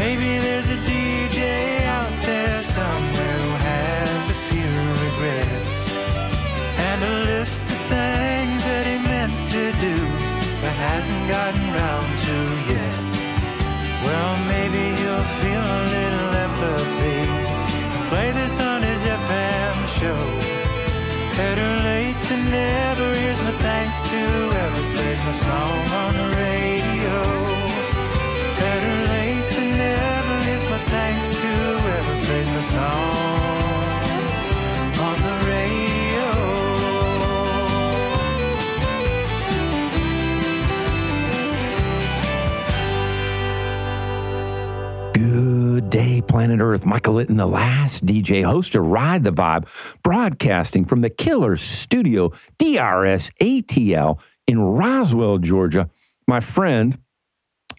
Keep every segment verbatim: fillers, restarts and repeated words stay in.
Maybe there's a D J out there somewhere who has a few regrets and a list of things that he meant to do but hasn't gotten round to yet. Well, maybe he'll feel a little empathy and play this on his F M show. Better late than never, here's my thanks to whoever plays my song on the radio. Better late than never, here's my thanks to whoever plays my song on the radio. Good day, planet Earth. Michael Litton, the last D J, host of Ride the Vibe, broadcasting from the killer studio, D R S A T L in Roswell, Georgia. My friend,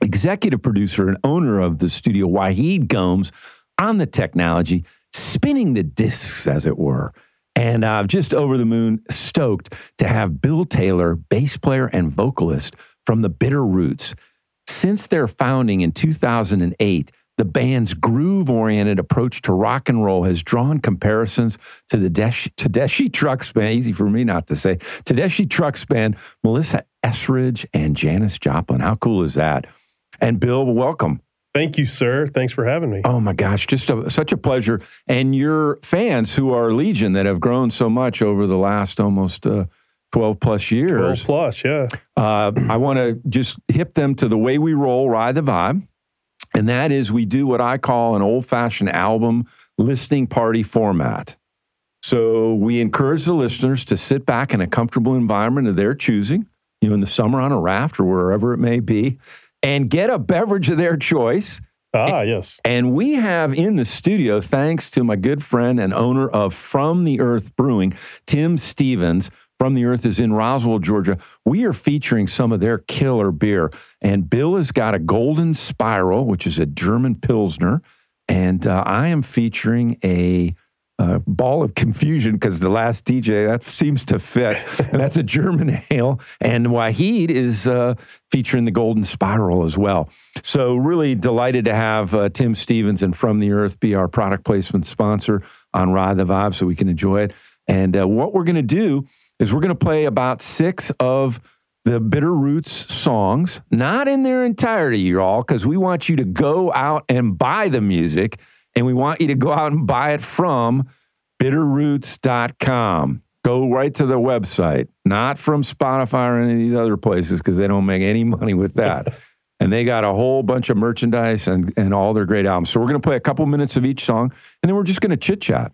executive producer and owner of the studio, Waheed Gomes, on the technology, spinning the discs, as it were. And I'm uh, just over the moon stoked to have Bill Taylor, bass player and vocalist from the Bitter Roots. Since their founding in two thousand eight, the band's groove-oriented approach to rock and roll has drawn comparisons to the Tedeschi, Tedeschi Trucks Band, easy for me not to say, Tedeschi Trucks Band, Melissa Etheridge, and Janis Joplin. How cool is that? And Bill, welcome. Thank you, sir. Thanks for having me. Oh my gosh, just a, such a pleasure. And your fans, who are legion, that have grown so much over the last almost uh, twelve plus years. twelve plus, yeah. Uh, I want to just hip them to the way we roll, Ride the Vibe. And that is, we do what I call an old-fashioned album listening party format. So we encourage the listeners to sit back in a comfortable environment of their choosing, you know, in the summer on a raft or wherever it may be, and get a beverage of their choice. Ah, yes. And we have in the studio, thanks to my good friend and owner of From the Earth Brewing, Tim Stevens. From the Earth is in Roswell, Georgia. We are featuring some of their killer beer. And Bill has got a Golden Spiral, which is a German Pilsner. And uh, I am featuring a uh, ball of confusion because the last D J, that seems to fit. And that's a German ale. And Waheed is uh, featuring the Golden Spiral as well. So really delighted to have uh, Tim Stevens and From the Earth be our product placement sponsor on Ride the Vibe so we can enjoy it. And uh, what we're going to do is we're going to play about six of the Bitter Roots songs, not in their entirety, y'all, because we want you to go out and buy the music, and we want you to go out and buy it from bitter roots dot com. Go right to the website, not from Spotify or any of these other places, because they don't make any money with that. And they got a whole bunch of merchandise and, and all their great albums. So we're going to play a couple minutes of each song, and then we're just going to chit-chat.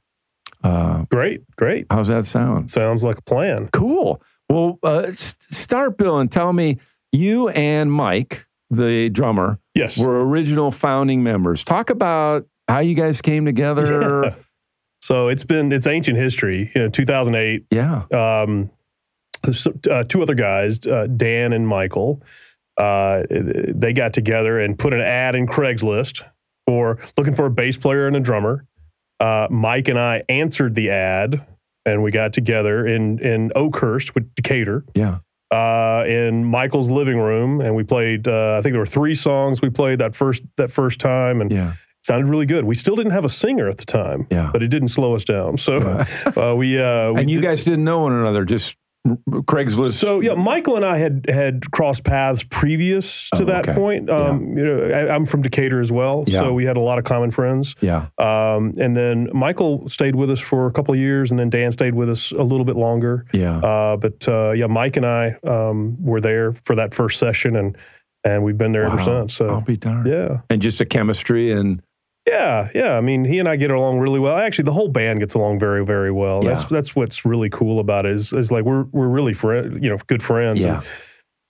Uh, great, great. How's that sound? Sounds like a plan. Cool. Well, uh, s- start, Bill, and tell me, you and Mike, the drummer, yes, were original founding members. Talk about how you guys came together. Yeah. So it's been, it's ancient history. You know, two thousand eight. Yeah. Um, uh, two other guys, uh, Dan and Michael, uh, they got together and put an ad in Craigslist for looking for a bass player and a drummer. Uh, Mike and I answered the ad, and we got together in, in Oakhurst with Decatur. Yeah, uh, in Michael's living room, and we played. Uh, I think there were three songs we played that first that first time, and yeah, it sounded really good. We still didn't have a singer at the time, yeah, but it didn't slow us down. So yeah. uh, we, uh, we and you did, guys didn't know one another, just Craigslist. So yeah, Michael and I had had crossed paths previous to oh, that okay. point. Um, yeah. You know, I, I'm from Decatur as well, yeah, so we had a lot of common friends. Yeah. Um, and then Michael stayed with us for a couple of years, and then Dan stayed with us a little bit longer. Yeah. Uh, but uh, yeah, Mike and I um, were there for that first session, and and we've been there wow. ever since. So I'll be darned. Yeah. And just the chemistry and. Yeah, yeah. I mean, he and I get along really well. Actually, the whole band gets along very, very well. Yeah. That's that's what's really cool about it is, is like we're we're really friend, you know, good friends. Yeah. And,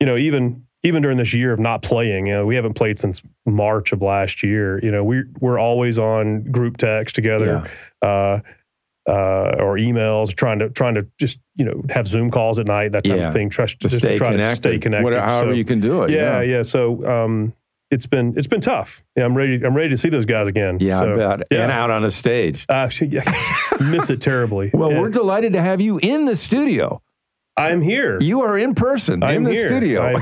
you know, even even during this year of not playing, you know, we haven't played since March of last year. You know, we we're always on group text together, yeah, uh, uh, or emails, trying to trying to just you know have Zoom calls at night, that type yeah. of thing. Trust to just stay to try connected. to stay connected. Whatever, however so, you can do it. Yeah, yeah. yeah. So. Um, It's been it's been tough. Yeah, I'm ready. I'm ready to see those guys again. Yeah, so, I bet. Yeah. And out on a stage, uh, miss it terribly. Well, yeah. We're delighted to have you in the studio. I'm here. You are in person I'm in the here. studio. I,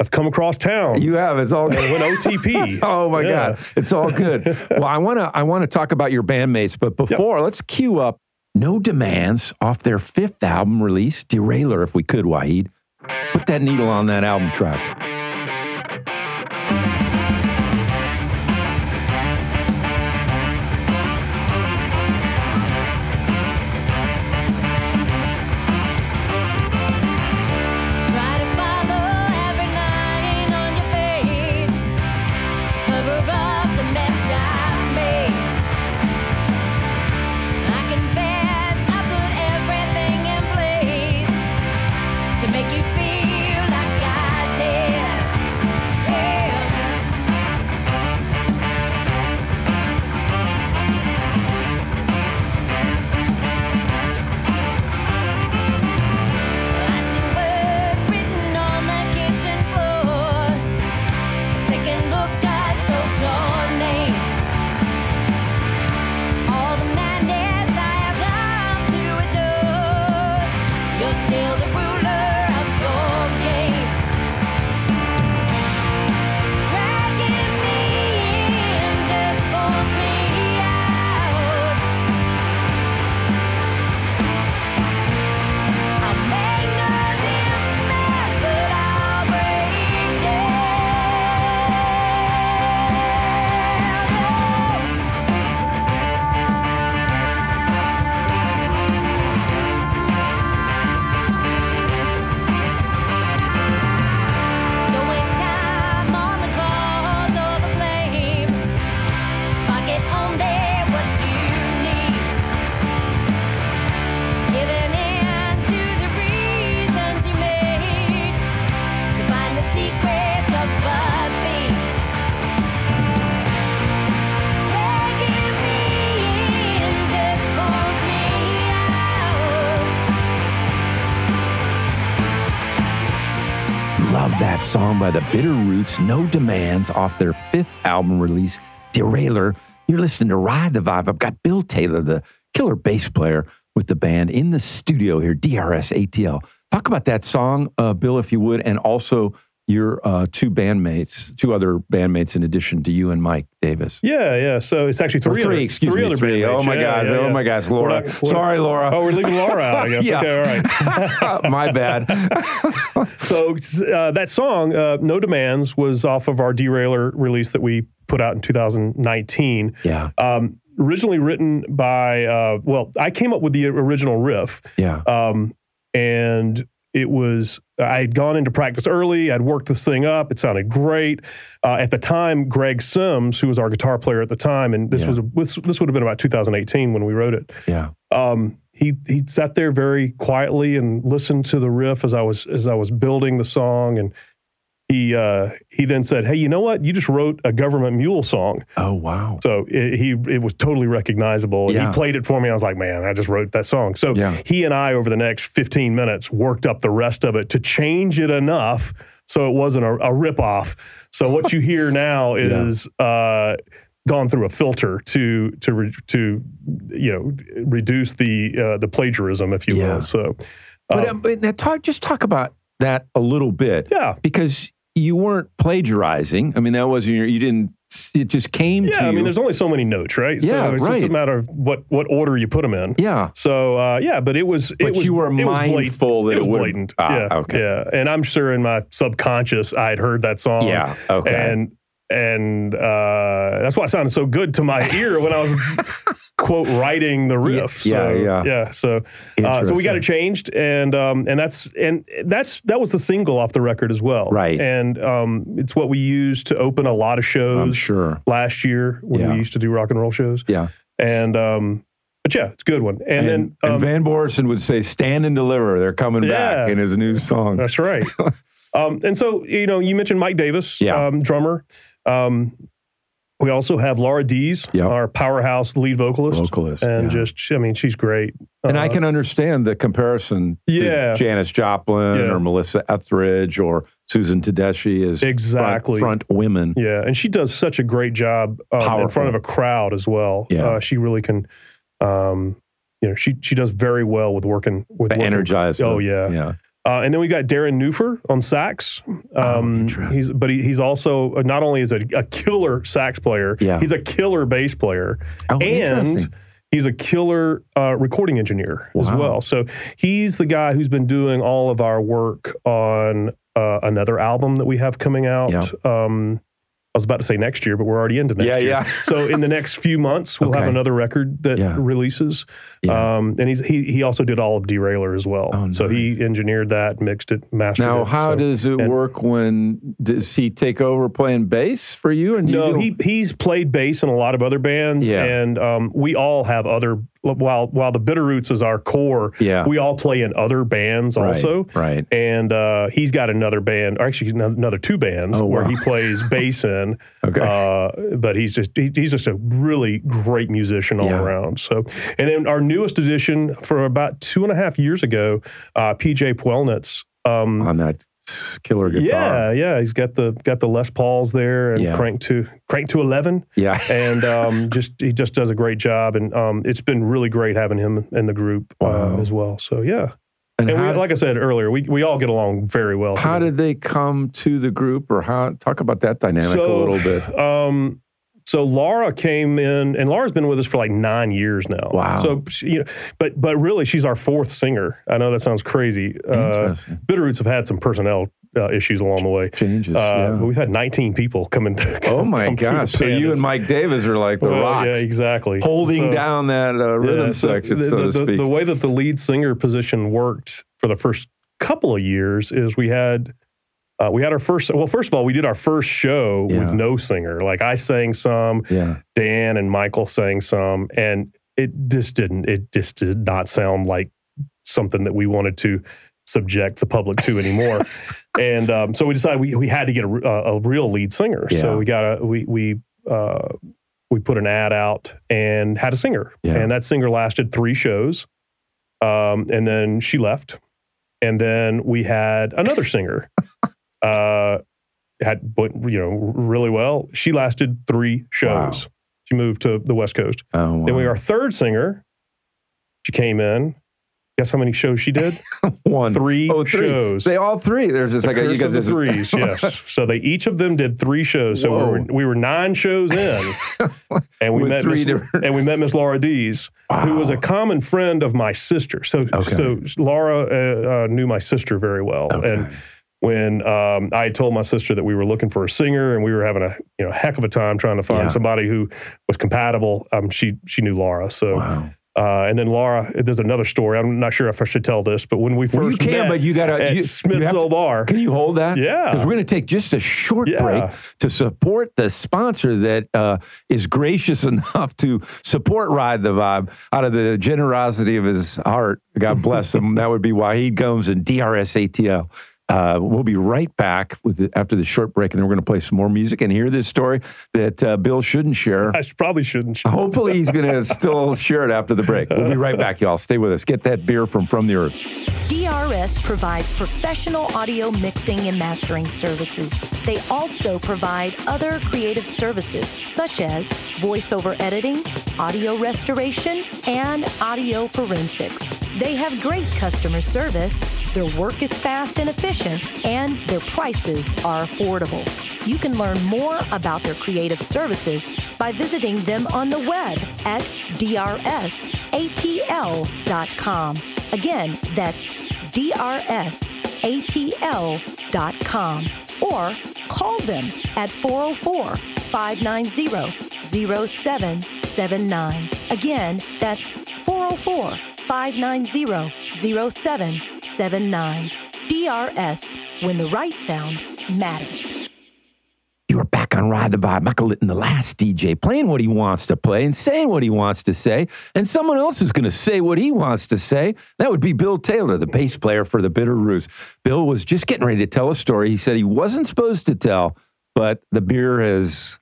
I've come across town. You have. It's all good. I went O T P. oh my yeah. God, it's all good. Well, I want to I want to talk about your bandmates, but before, yep. let's cue up No Demands off their fifth album release, Derailer. If we could, Waheed, put that needle on that album track. That song by the Bitter Roots, No Demands, off their fifth album release, Derailer. You're listening to Ride the Vibe. I've got Bill Taylor, the killer bass player with the band, in the studio here, D R S A T L. Talk about that song, uh, Bill, if you would, and also your uh, two bandmates, two other bandmates in addition to you and Mike Davis. Yeah, yeah. So it's actually three, or three other, excuse three me, other three. Bandmates. Oh my yeah, God! Yeah, yeah. Oh my gosh, Laura. We're not, we're Sorry, not, Laura. Oh, we're leaving Laura out, I guess. yeah. Okay, all right. My bad. So uh, that song, uh, "No Demands," was off of our Derailer release that we put out in two thousand nineteen. Yeah. Um, originally written by, uh, well, I came up with the original riff. Yeah. Um, and. It was, I had gone into practice early. I'd worked this thing up. It sounded great. Uh, at the time, Greg Sims, who was our guitar player at the time, and this yeah. was a, this, this would have been about two thousand eighteen when we wrote it. Yeah. Um, he he sat there very quietly and listened to the riff as I was as I was building the song, and he uh, he then said, "Hey, you know what? You just wrote a Government Mule song." Oh wow! So it, he it was totally recognizable. Yeah. He played it for me. I was like, "Man, I just wrote that song." So yeah. he and I, over the next fifteen minutes, worked up the rest of it to change it enough so it wasn't a, a ripoff. So what you hear now is yeah. uh, gone through a filter to to re- to you know reduce the uh, the plagiarism, if you yeah. will. So, um, but, uh, but talk, just talk about that a little bit. Yeah, because you weren't plagiarizing. I mean, that wasn't your, you didn't, it just came yeah, to you. Yeah, I mean, there's only so many notes, right? Yeah, so it's right. just a matter of what, what order you put them in. Yeah. So, uh, yeah, but it was, it but was, you were mindful that it was blatant. It was blatant. Ah, yeah, okay. Yeah. And I'm sure in my subconscious, I'd heard that song. Yeah. Okay. And, and, uh, that's why it sounded so good to my ear when I was quote writing the riff. Yeah. So, yeah. Yeah. So, uh, so we got it changed, and, um, and that's, and that's, that was the single off the record as well. Right. And, um, it's what we used to open a lot of shows I'm sure. last year when yeah. we used to do rock and roll shows. Yeah. And, um, but yeah, it's a good one. And, and then, um, and Van Morrison would say, "Stand and deliver." They're coming yeah. back in his new song. That's right. um, and so, you know, you mentioned Mike Davis, yeah. um, drummer. Um, we also have Laura Dees, yep. our powerhouse lead vocalist. Vocalist, and yeah. just, I mean, she's great. And uh, I can understand the comparison yeah. to Janis Joplin yeah. or Melissa Etheridge or Susan Tedeschi as exactly. front, front women. Yeah, and she does such a great job um, in front of a crowd as well. Yeah. Uh, she really can, um, you know, she she does very well with working with working. energized. Oh yeah, yeah. Uh, and then we got Darren Newfer on sax. Um, oh, he's but he, he's also not only is a, a killer sax player, yeah. he's a killer bass player, oh, and he's a killer uh, recording engineer wow. as well. So he's the guy who's been doing all of our work on uh, another album that we have coming out. Yeah. Um, I was about to say next year, but we're already into next yeah, year. Yeah. So in the next few months, we'll okay. have another record that yeah. releases. Yeah. Um, and he's, he he also did all of Derailer as well. Oh, nice. So he engineered that, mixed it, mastered now, it. Now, how so, does it and, work when, does he take over playing bass for you? And no, you he he's played bass in a lot of other bands. Yeah. And um, we all have other, while while the Bitter Roots is our core, yeah. we all play in other bands right, also. Right. And uh, he's got another band, or actually another two bands oh, where wow. he plays bass in. Okay. Uh, but he's just he, he's just a really great musician all yeah. around. So, and then our newest addition for about two and a half years ago, uh, P J Puelnitz. Um, on that killer guitar. Yeah, yeah. He's got the got the Les Pauls there and yeah. crank to crank to eleven. Yeah, and um, just he just does a great job, and um, it's been really great having him in the group wow. um, as well. So yeah. And, and we, did, like I said earlier, we, we all get along very well. How together. Did they come to the group, or how? Talk about that dynamic so, a little bit. Um, so Laura came in, and Laura's been with us for like nine years now. Wow. So she, you know, but but really, she's our fourth singer. I know that sounds crazy. Uh, Bitter Roots have had some personnel uh, issues along the way. Changes. Uh, yeah. But we've had nineteen people coming through. Oh my gosh! So you and Mike Davis are like the well, rocks. Yeah, exactly. Holding so, down that uh, rhythm yeah, section, the, so the, to speak. The, the way that the lead singer position worked for the first couple of years is we had. Uh, we had our first, well, first of all, we did our first show yeah. with no singer. Like I sang some, yeah. Dan and Michael sang some, and it just didn't, it just did not sound like something that we wanted to subject the public to anymore. and um, so we decided we, we had to get a, a real lead singer. Yeah. So we got a, we, we, uh, we put an ad out and had a singer. Yeah. And that singer lasted three shows. Um, and then she left. And then we had another singer. Uh, had you know really well. She lasted three shows. Wow. She moved to the West Coast. Oh, wow. Then we got our third singer. She came in. Guess how many shows she did? One, three, oh, three shows. They all three. There's just the like a, you got this threes. Yes. So they each of them did three shows. So we were, we were nine shows in, and we met Miss, different... and we met Miss Laura Dees, wow. who was a common friend of my sister. So okay. so Laura uh, uh, knew my sister very well, okay. and. When um, I told my sister that we were looking for a singer and we were having a you know heck of a time trying to find yeah. somebody who was compatible, um, she she knew Laura. So, wow. uh, and then Laura, there's another story. I'm not sure if I should tell this, but when we first well, you can, met but you gotta, at you, Smith's Old Bar, can you hold that? Yeah, because we're going to take just a short yeah. break to support the sponsor that uh, is gracious enough to support Ride the Vibe out of the generosity of his heart. God bless him. That would be Waheed Gomes and D R S A T L. Uh, we'll be right back with the, after the short break, and then we're going to play some more music and hear this story that uh, Bill shouldn't share. I probably shouldn't share. Hopefully he's going to still share it after the break. We'll be right back, y'all. Stay with us. Get that beer from From the Earth. D R S provides professional audio mixing and mastering services. They also provide other creative services, such as voiceover editing, audio restoration, and audio forensics. They have great customer service. Their work is fast and efficient, and their prices are affordable. You can learn more about their creative services by visiting them on the web at D R S A T L dot com. Again, that's D R S A T L dot com. Or call them at four oh four, five nine zero, zero seven seven nine. Again, that's four oh four, five nine zero, zero seven seven nine. D R S, when the right sound matters. You're back on Ride the Vibe. Michael Litton, the last D J, playing what he wants to play and saying what he wants to say. And someone else is going to say what he wants to say. That would be Bill Taylor, the bass player for the Bitter Roots. Bill was just getting ready to tell a story he said he wasn't supposed to tell, but the beer has...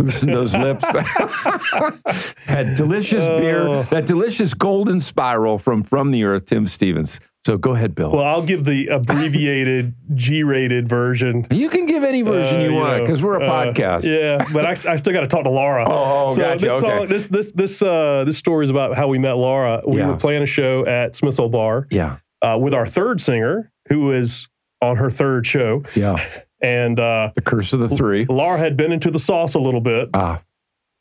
loosen those lips. Had delicious oh. beer, that delicious Golden Spiral from From the Earth, Tim Stevens. So go ahead, Bill. Well, I'll give the abbreviated G-rated version. You can give any version uh, you, you want because we're a uh, podcast. Yeah, but I, I still got to talk to Laura. Oh, oh so gotcha. This okay. Song, this this this uh, this story is about how we met Laura. We yeah. were playing a show at Smith's Old Bar. Yeah. Uh, with our third singer, who is on her third show. Yeah. And uh, the curse of the three. Laura had been into the sauce a little bit. Ah.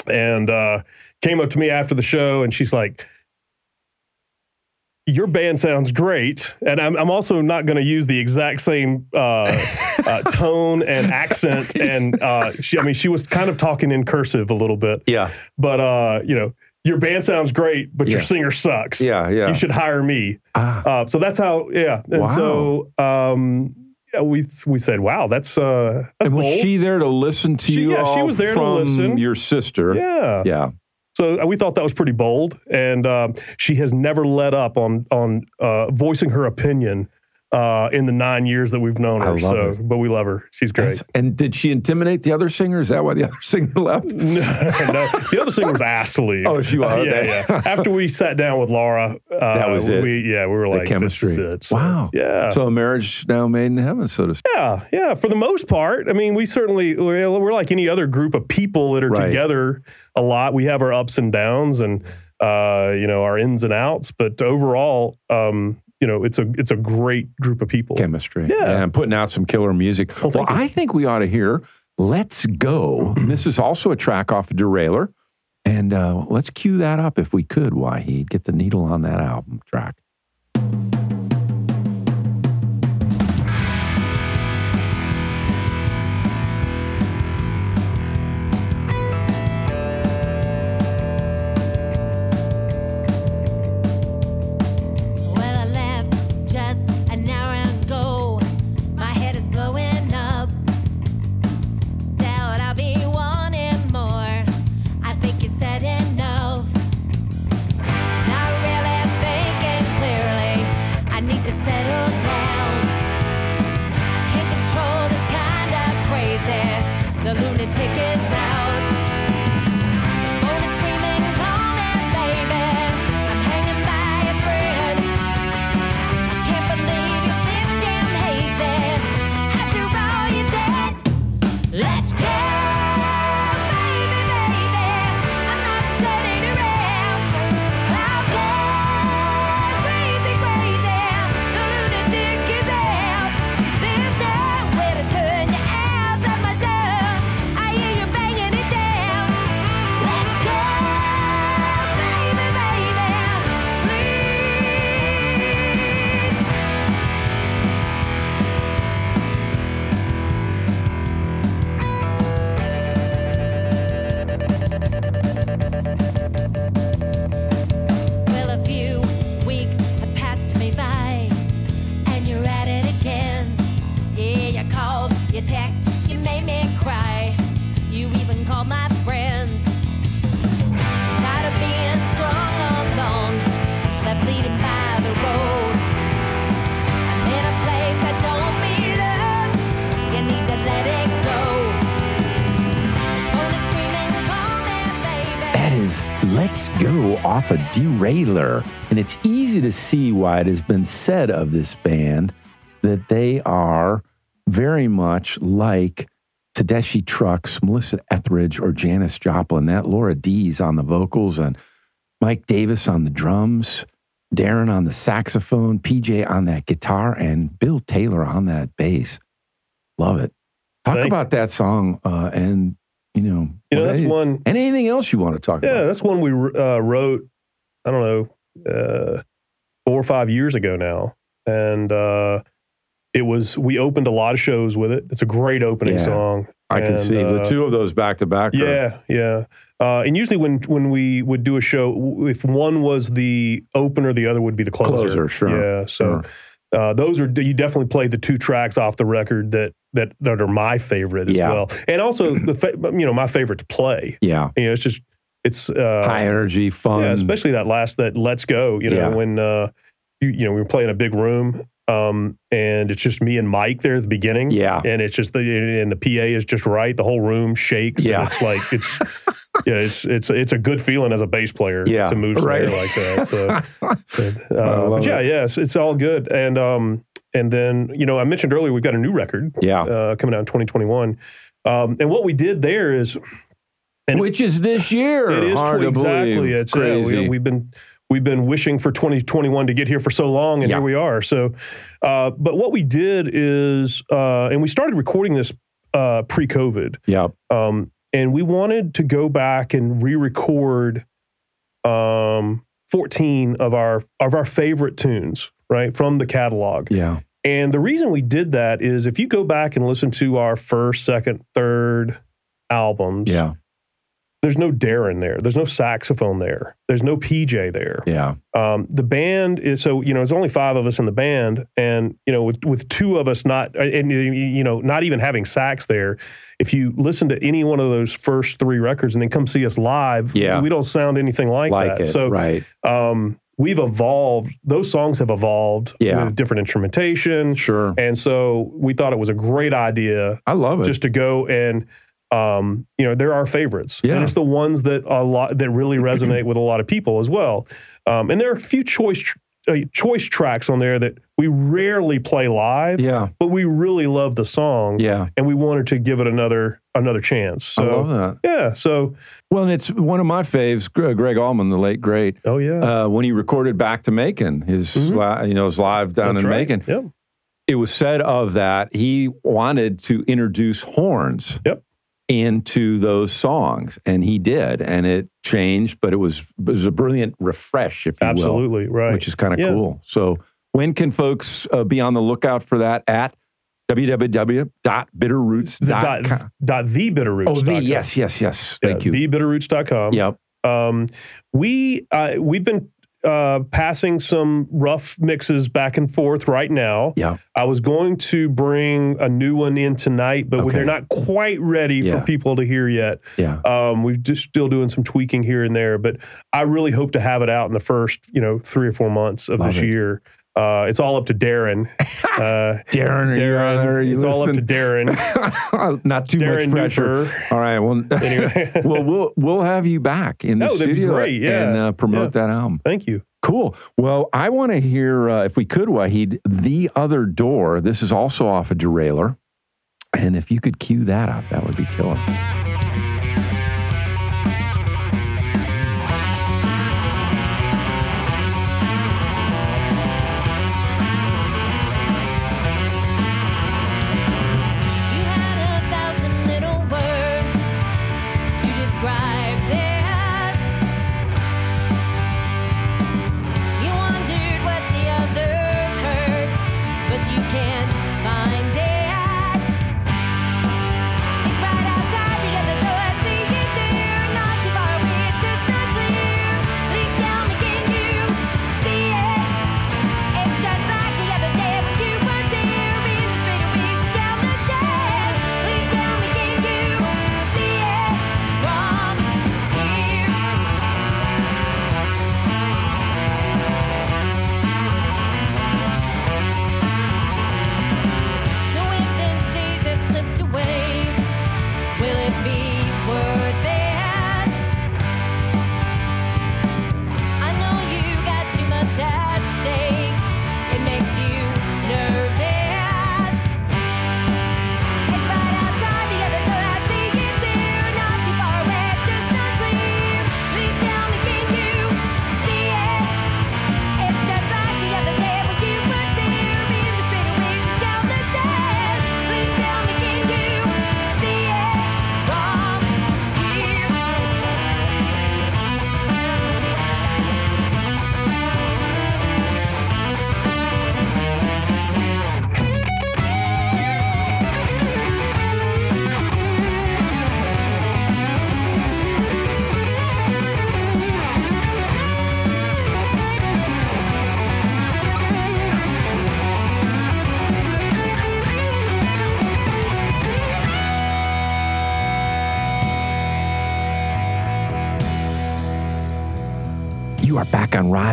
And uh, came up to me after the show, and she's like, your band sounds great, and I'm, I'm also not going to use the exact same uh, uh, tone and accent. And uh, she, I mean, she was kind of talking in cursive a little bit. Yeah. But uh, you know, your band sounds great, but yeah. your singer sucks. Yeah, yeah. You should hire me. Ah. Uh, so that's how. Yeah. And wow. so um, yeah, we we said, wow, that's. Uh, that's and was bold. She there to listen to she, you? Yeah, all she was there from to listen. Your sister. Yeah. Yeah. So we thought that was pretty bold, and um, she has never let up on on uh, voicing her opinion uh, in the nine years that we've known her. I love so, it. But we love her; she's great. That's, and did she intimidate the other singer? Is that why the other singer left? No, no. The other singer was asked to leave. Oh, she was. Uh, yeah, yeah. After we sat down with Laura, uh, that was it. We, yeah, we were like, the chemistry. This is it. So, wow. Yeah. So a marriage now made in heaven, so to speak. Yeah, yeah. For the most part, I mean, we certainly we're like any other group of people that are right. together. A lot. We have our ups and downs, and uh, you know, our ins and outs. But overall, um, you know, it's a it's a great group of people. Chemistry, yeah, yeah and putting out some killer music. Oh, well, I think we ought to hear "Let's Go." This is also a track off of Derailer, and uh, let's cue that up if we could. Waheed, get the needle on that album track. Off a Derailer, and it's easy to see why it has been said of this band that they are very much like Tedeschi Trucks, Melissa Etheridge, or Janis Joplin. That Laura Dees on the vocals, and Mike Davis on the drums, Darren on the saxophone, P J on that guitar, and Bill Taylor on that bass. Love it. Talk Thank about you. That song uh, and You know, you know that's you, one. And anything else you want to talk yeah, about? Yeah, that's one we uh, wrote, I don't know, uh, four or five years ago now. And uh, it was, we opened a lot of shows with it. It's a great opening yeah, song. I and, can see uh, the two of those back to back. Yeah, yeah. Uh, and usually when, when we would do a show, if one was the opener, the other would be the closer. Closer, sure. Yeah, so sure. Uh, those are, you definitely played the two tracks off the record that That, that are my favorite as yeah. well, and also the fa- you know my favorite to play. Yeah, you know it's just it's uh, high energy, fun. Yeah, especially that last that Let's Go. You know yeah. when uh, you you know we were playing a big room, um, and it's just me and Mike there at the beginning. Yeah, and it's just the and the P A is just right. The whole room shakes. Yeah, and it's like it's yeah, it's it's it's a good feeling as a bass player yeah, to move somewhere right. like that. So, but, uh, but yeah, yes, yeah, it's, it's all good. And um, and then you know, I mentioned earlier we've got a new record, yeah, uh, coming out in twenty twenty-one. Um, and what we did there is, and which is this year, it is hard tw- to exactly. Believe. It's crazy. Yeah, we, we've been. We've been wishing for twenty twenty-one to get here for so long, and yeah. here we are. So, uh, but what we did is, uh, and we started recording this uh, pre-COVID. Yeah. Um, and we wanted to go back and re-record um, fourteen of our of our favorite tunes, right, from the catalog. Yeah. And the reason we did that is if you go back and listen to our first, second, third albums. Yeah. There's no Darren there. There's no saxophone there. There's no P J there. Yeah. Um, the band is, so, you know, it's only five of us in the band, and, you know, with, with two of us not, and, you know, not even having sax there, if you listen to any one of those first three records and then come see us live, yeah. we don't sound anything like, like that. It, so right. um, we've evolved. Those songs have evolved yeah. with different instrumentation. Sure. And so we thought it was a great idea. I love it. Just to go and, Um, you know, they're our favorites. Yeah. And it's the ones that a lot that really resonate with a lot of people as well. Um, and there are a few choice tr- uh, choice tracks on there that we rarely play live. Yeah. But we really love the song. Yeah. And we wanted to give it another another chance. So, I love that. Yeah. So. Well, and it's one of my faves, Greg Allman, the late great. Oh yeah. Uh, when he recorded "Back to Macon," his mm-hmm. li- you know his live down That's in right. Macon. Yep. It was said of that he wanted to introduce horns. Yep. Into those songs, and he did, and it changed, but it was it was a brilliant refresh, if you Absolutely, will. Absolutely, right. Which is kind of yeah. cool. So when can folks uh, be on the lookout for that at w w w dot bitter roots dot com? Dot, dot the bitter roots dot com. Oh, the, yes, yes, yes. Thank yeah, you. the bitter roots dot com. Yep. Um, we, uh, we've been uh, passing some rough mixes back and forth right now. Yeah. I was going to bring a new one in tonight, but okay. they're not quite ready yeah. for people to hear yet. Yeah. Um, we're just still doing some tweaking here and there, but I really hope to have it out in the first, you know, three or four months of Love this it. year. Uh, it's all up to Darren. Uh, Darren, Darren, Darren are you it's listen? all up to Darren. Not too Darren much pressure. Becker. All right. Well, anyway. well, we'll we'll have you back in the no, studio great, yeah. and uh, promote yeah. that album. Thank you. Cool. Well, I want to hear uh, if we could, Waheed, "The Other Door." This is also off of Derailer, and if you could cue that up, that would be killer.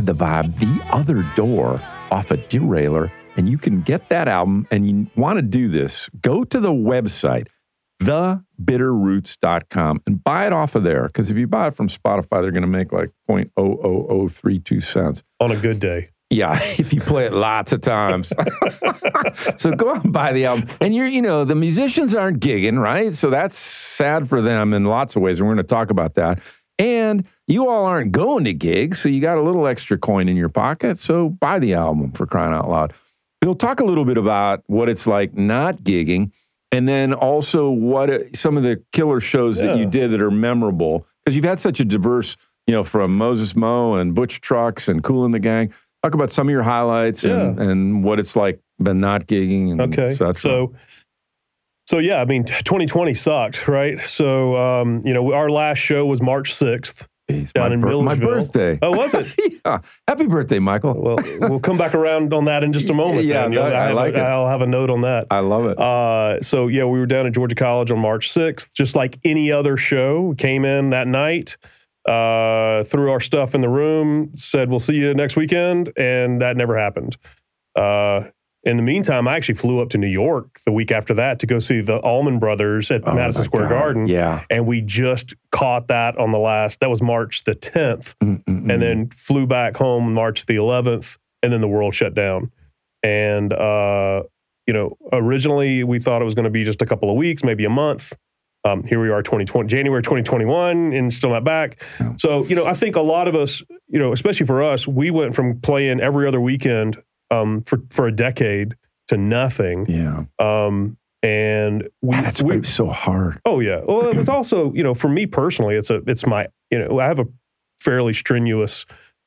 The vibe, "The Other Door" off of Derailer, and you can get that album, and you want to do this, go to the website the bitter roots dot com and buy it off of there, because if you buy it from Spotify, they're going to make like zero point zero zero zero three two cents. On a good day. Yeah, if you play it lots of times. So go out and buy the album. And, you're, you know, the musicians aren't gigging, right? So that's sad for them in lots of ways, and we're going to talk about that. And you all aren't going to gigs, so you got a little extra coin in your pocket, so buy the album, for crying out loud. Bill, talk a little bit about what it's like not gigging, and then also what it, some of the killer shows yeah. that you did that are memorable, because you've had such a diverse, you know, from Moses Moe and Butch Trucks and Kool and the Gang. Talk about some of your highlights yeah. and, and what it's like been not gigging and okay. such. So, so yeah, I mean, twenty twenty sucked, right? So, um, you know, our last show was March sixth. Jeez, down my in bir- Millersville. My birthday. Oh, was it? Yeah. Happy birthday, Michael. Well, we'll come back around on that in just a moment. Yeah, no, I, I like a, it. I'll have a note on that. I love it. Uh, so, yeah, we were down at Georgia College on March sixth, just like any other show. We came in that night, uh, threw our stuff in the room, said, we'll see you next weekend, and that never happened. Uh, in the meantime, I actually flew up to New York the week after that to go see the Allman Brothers at oh Madison Square God. Garden. Yeah. And we just caught that on the last, that was March the tenth, Mm-mm-mm. and then flew back home March the eleventh, and then the world shut down. And, uh, you know, originally we thought it was going to be just a couple of weeks, maybe a month. Um, here we are, twenty twenty, January twenty twenty-one, and still not back. Oh. So, you know, I think a lot of us, you know, especially for us, we went from playing every other weekend Um, for, for a decade to nothing. Yeah. Um, and we, God, that's we, so hard. Oh yeah. Well, it was also, you know, for me personally, it's a, it's my, you know, I have a fairly strenuous,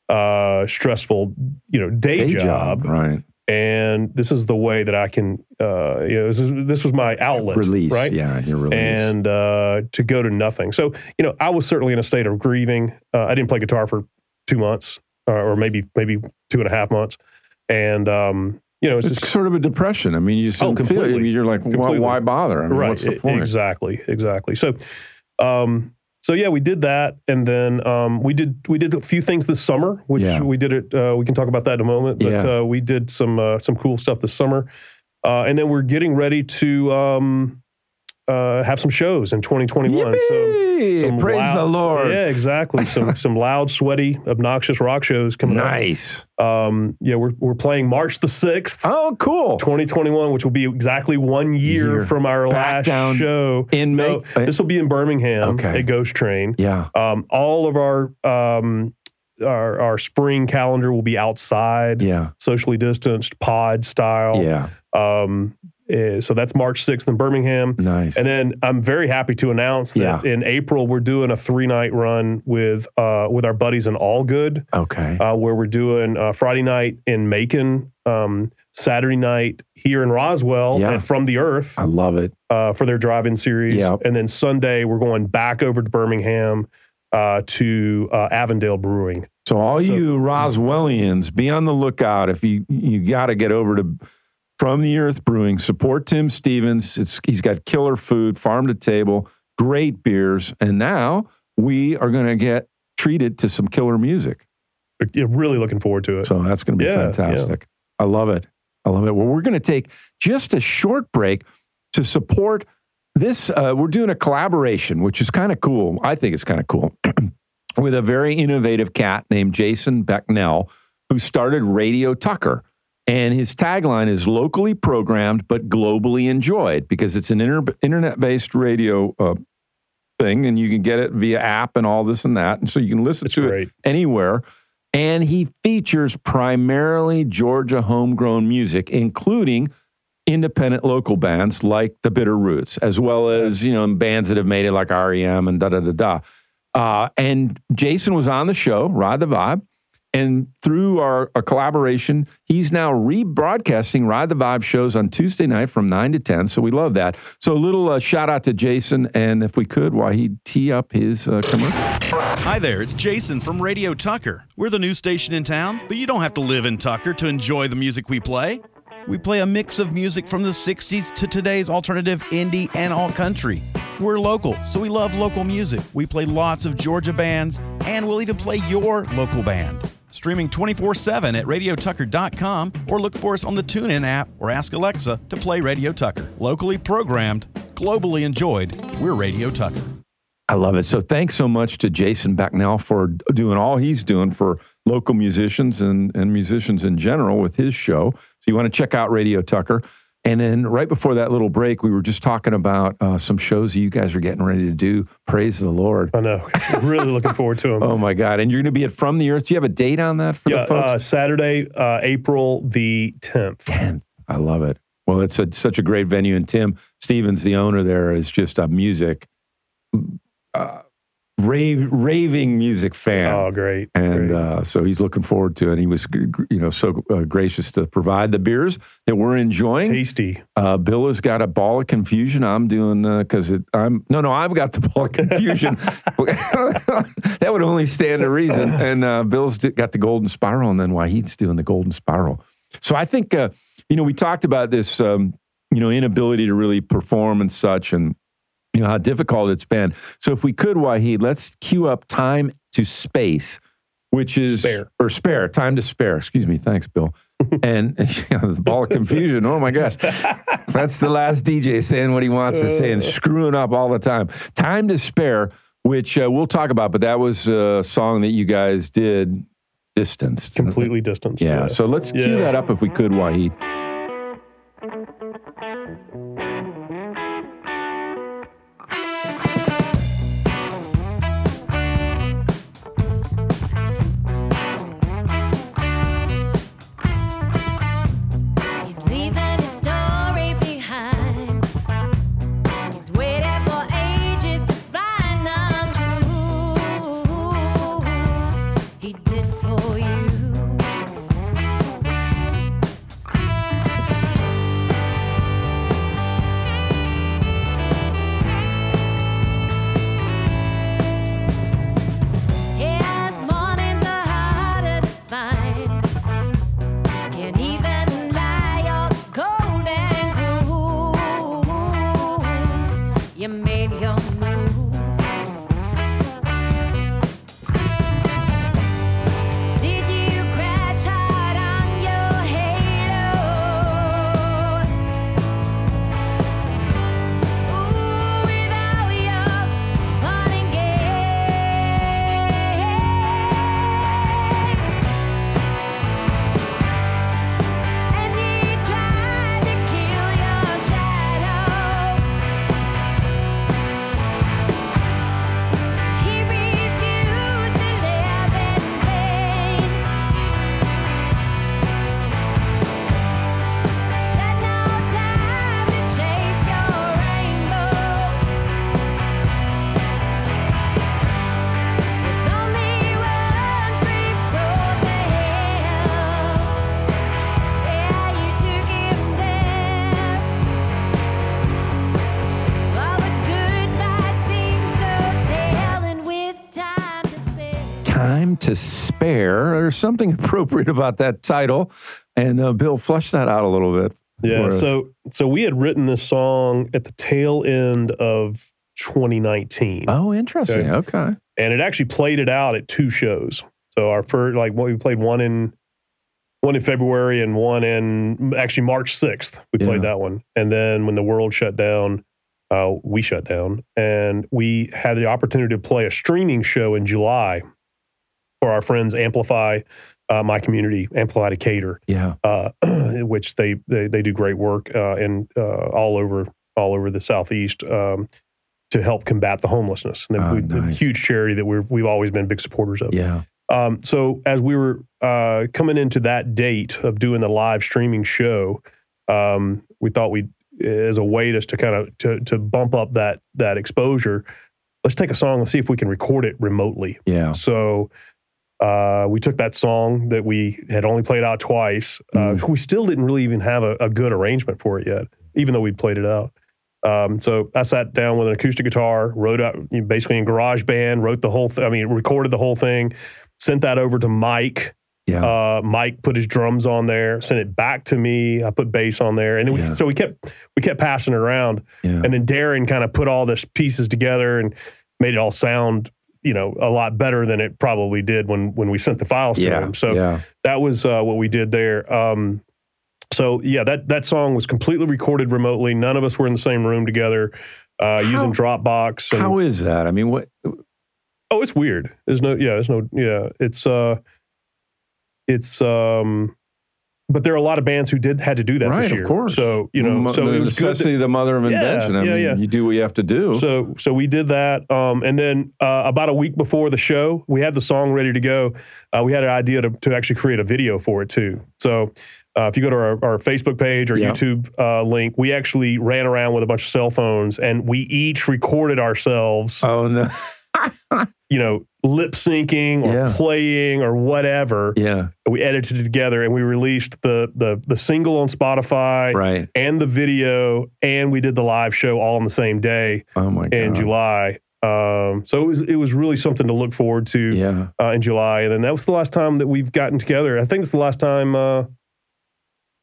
uh, stressful, you know, day, day job. job. Right. And this is the way that I can, uh, you know, this is, this was my outlet. Release. Right. Yeah. Your release. And, uh, to go to nothing. So, you know, I was certainly in a state of grieving. Uh, I didn't play guitar for two months uh, or maybe, maybe two and a half months. And, um, you know, it's, it's just, sort of a depression. I mean, you just oh, feel it. I mean, you're like, why, why bother? I mean, right. What's the point? Exactly. Exactly. So, um, so yeah, we did that. And then, um, we did, we did a few things this summer, which yeah. we did it. Uh, we can talk about that in a moment, but, yeah. uh, we did some, uh, some cool stuff this summer. Uh, and then we're getting ready to, um, uh, have some shows in twenty twenty-one. Yippee! So, praise loud, the Lord. Yeah, exactly. Some some loud, sweaty, obnoxious rock shows coming nice. up. Nice. Um, yeah, we're we're playing March the sixth. Oh, cool. twenty twenty-one, which will be exactly one year, year. from our Back last show. In May. No, this will be in Birmingham okay. at Ghost Train. Yeah. Um, all of our um our our spring calendar will be outside. Yeah. Socially distanced, pod style. Yeah. Um. Uh, so that's March sixth in Birmingham. Nice. And then I'm very happy to announce that yeah. in April, we're doing a three-night run with uh, with our buddies in All Good. Okay. Uh, where we're doing uh, Friday night in Macon, um, Saturday night here in Roswell, yeah. and From the Earth. I love it. Uh, for their drive-in series. Yep. And then Sunday, we're going back over to Birmingham uh, to uh, Avondale Brewing. So all so, you Roswellians, be on the lookout. If you, you got to get over to From the Earth Brewing, support Tim Stevens. It's, he's got killer food, farm to table, great beers. And now we are going to get treated to some killer music. You're really looking forward to it. So that's going to be yeah, fantastic. Yeah. I love it. I love it. Well, we're going to take just a short break to support this. Uh, we're doing a collaboration, which is kind of cool. I think it's kind of cool. With a very innovative cat named Jason Becknell, who started Radio Tucker. And his tagline is locally programmed, but globally enjoyed, because it's an inter- internet-based radio uh, thing, and you can get it via app and all this and that. And so you can listen That's to great. it anywhere. And he features primarily Georgia homegrown music, including independent local bands like the Bitter Roots, as well as, you know, bands that have made it like R E M and da-da-da-da. Uh, and Jason was on the show, Ride the Vibe. And through our, our collaboration, he's now rebroadcasting Ride the Vibe shows on Tuesday night from nine to ten. So we love that. So a little uh, shout out to Jason. And if we could, while he'd tee up his uh, commercial. Hi there, it's Jason from Radio Tucker. We're the new station in town, but you don't have to live in Tucker to enjoy the music we play. We play a mix of music from the sixties to today's alternative, indie, and all country. We're local, so we love local music. We play lots of Georgia bands, and we'll even play your local band. Streaming twenty-four seven at radio tucker dot com, or look for us on the TuneIn app or ask Alexa to play Radio Tucker. Locally programmed, globally enjoyed. We're Radio Tucker. I love it. So thanks so much to Jason Becknell for doing all he's doing for local musicians and, and musicians in general with his show. So you want to check out Radio Tucker. And then right before that little break, we were just talking about uh, some shows that you guys are getting ready to do. Praise the Lord. I know. Really looking forward to them. Oh, my God. And you're going to be at From the Earth. Do you have a date on that for yeah, the folks? Uh, Saturday, uh, April the tenth. tenth. I love it. Well, it's a, such a great venue. And Tim Stevens, the owner there, is just a music... Uh, rave, raving music fan. Oh, great. And great. Uh, so he's looking forward to it. He was, you know, so uh, gracious to provide the beers that we're enjoying. Tasty. Uh, Bill has got a ball of confusion. I'm doing, because uh, I'm, no, no, I've got the ball of confusion. That would only stand to reason. And uh, Bill's got the Golden Spiral, and then Waheed's doing the Golden Spiral. So I think, uh, you know, we talked about this, um, you know, inability to really perform and such, and you know, how difficult it's been. So if we could, Waheed, let's queue up Time to Space, which is... Spare. Or Spare, Time to Spare. Excuse me. Thanks, Bill. And you know, the ball of confusion. Oh, my gosh. That's the last D J saying what he wants to say and screwing up all the time. Time to Spare, which uh, we'll talk about, but that was a song that you guys did distanced. Completely distanced. Yeah. yeah. So let's yeah. queue that up if we could, Waheed. To Spare, or something appropriate about that title. And uh, Bill, flush that out a little bit. Yeah, so so we had written this song at the tail end of twenty nineteen. Oh, interesting. Okay. okay. And it actually played it out at two shows. So our first, like, what we played one in one in February and one in actually March sixth. We played yeah. that one. And then when the world shut down, uh, we shut down, and we had the opportunity to play a streaming show in July. For our friends, Amplify, uh, my community, Amplify Decatur, yeah, uh, which they, they they do great work uh, in uh, all over all over the Southeast um, to help combat the homelessness. And oh, we, nice. A huge charity that we've we've always been big supporters of. Yeah. Um, so as we were uh, coming into that date of doing the live streaming show, um, we thought we, as a way to, to kind of to to bump up that that exposure, let's take a song and see if we can record it remotely. Yeah. So. Uh, we took that song that we had only played out twice. Uh, mm. We still didn't really even have a, a good arrangement for it yet, even though we'd played it out. Um, so I sat down with an acoustic guitar, wrote out you know, basically in GarageBand, wrote the whole thing, I mean, recorded the whole thing, sent that over to Mike. Yeah. Uh, Mike put his drums on there, sent it back to me. I put bass on there, and then we, yeah. so we kept we kept passing it around. Yeah. And then Darren kind of put all this pieces together and made it all sound, you know, a lot better than it probably did when when we sent the files yeah, to them. So yeah. that was uh, what we did there. Um, So yeah, that that song was completely recorded remotely. None of us were in the same room together, uh, how, using Dropbox. And, how is that? I mean, what? Oh, it's weird. There's no, yeah, there's no, yeah, it's, uh, it's, um, but there are a lot of bands who did had to do that right, this year. Of course. So you know, M- so it was necessity, good that, the mother of invention. Yeah, I yeah, mean, yeah. You do what you have to do. So so we did that, um, and then uh, about a week before the show, we had the song ready to go. Uh, we had an idea to to actually create a video for it too. So uh, if you go to our, our Facebook page or yeah. YouTube uh, link, we actually ran around with a bunch of cell phones and we each recorded ourselves. Oh no. You know, lip syncing or yeah. playing or whatever. Yeah, we edited it together and we released the the the single on Spotify, right. and the video, and we did the live show all on the same day. Oh my God. In July. Um, so it was it was really something to look forward to. Yeah. Uh, in July, and then that was the last time that we've gotten together. I think it's the last time. Uh,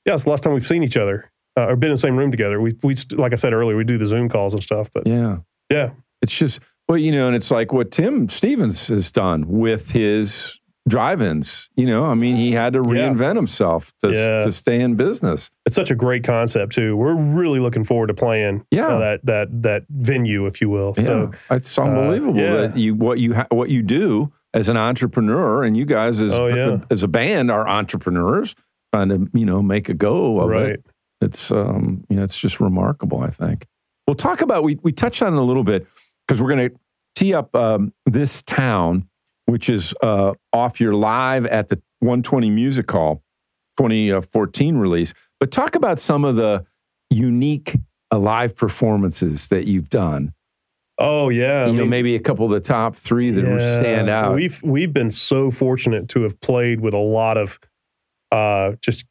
yeah, it's the last time we've seen each other uh, or been in the same room together. We we like I said earlier, we do the Zoom calls and stuff. But yeah, yeah, it's just. Well, you know, and it's like what Tim Stevens has done with his drive-ins. You know, I mean, he had to reinvent yeah. himself to yeah. to stay in business. It's such a great concept too. We're really looking forward to playing yeah. uh, that that that venue, if you will. Yeah. So it's unbelievable uh, yeah. that you what you ha- what you do as an entrepreneur, and you guys as oh, yeah. as a band are entrepreneurs trying to, you know, make a go of right. it. It's um, you know, it's just remarkable. I think we'll talk about we we touched on it a little bit. Because we're going to tee up um, this town, which is uh, off your live at the one twenty Music Hall twenty fourteen release. But talk about some of the unique uh, live performances that you've done. Oh, yeah. You I know, mean, maybe a couple of the top three that yeah, were stand out. We've, we've been so fortunate to have played with a lot of uh, just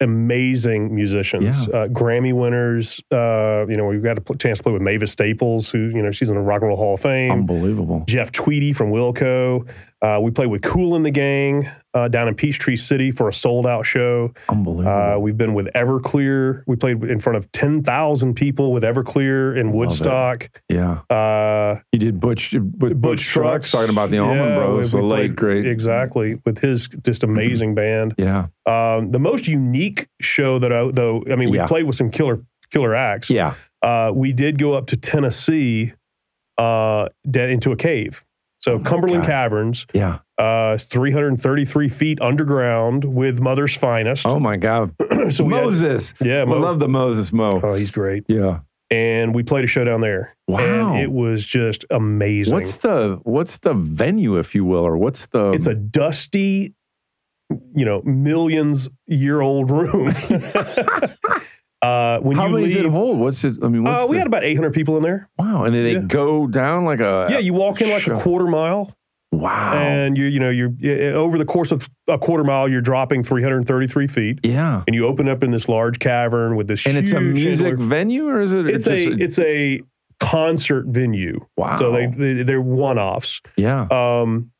amazing musicians, yeah. uh, Grammy winners. Uh, you know, we've got a pl- chance to play with Mavis Staples, who, you know, she's in the Rock and Roll Hall of Fame. Unbelievable. Jeff Tweedy from Wilco. Uh, we played with Kool and the Gang uh, down in Peachtree City for a sold-out show. Unbelievable. Uh, we've been with Everclear. We played in front of ten thousand people with Everclear in Woodstock. Yeah. Uh, you did Butch with Butch, Butch Trucks, Trucks, talking about the Allman yeah, Brothers, the late great. Exactly, with his just amazing band. Yeah. Um, the most unique show that I, though, I mean, we yeah. played with some killer killer acts. Yeah. Uh, we did go up to Tennessee uh, into a cave. So oh Cumberland God. Caverns, yeah, uh, three hundred thirty-three feet underground with Mother's Finest. Oh my God! So Moses, had, yeah, Mo. I love the Moses Mo. Oh, he's great. Yeah, and we played a show down there. Wow, and it was just amazing. What's the what's the venue, if you will, or what's the? It's a dusty, you know, millions year old room. Uh, when How you many leave, does it hold? What's it? I mean, what's uh, we the, had about eight hundred people in there. Wow! And they yeah. go down like a yeah. You walk in like show. a quarter mile. Wow! And you you know you're over the course of a quarter mile, you're dropping three hundred thirty-three feet. Yeah. And you open up in this large cavern with this. And huge it's a music chandelier. venue, or is it? It's, it's a, a it's a concert venue. Wow! So they, they they're one-offs. Yeah. Um,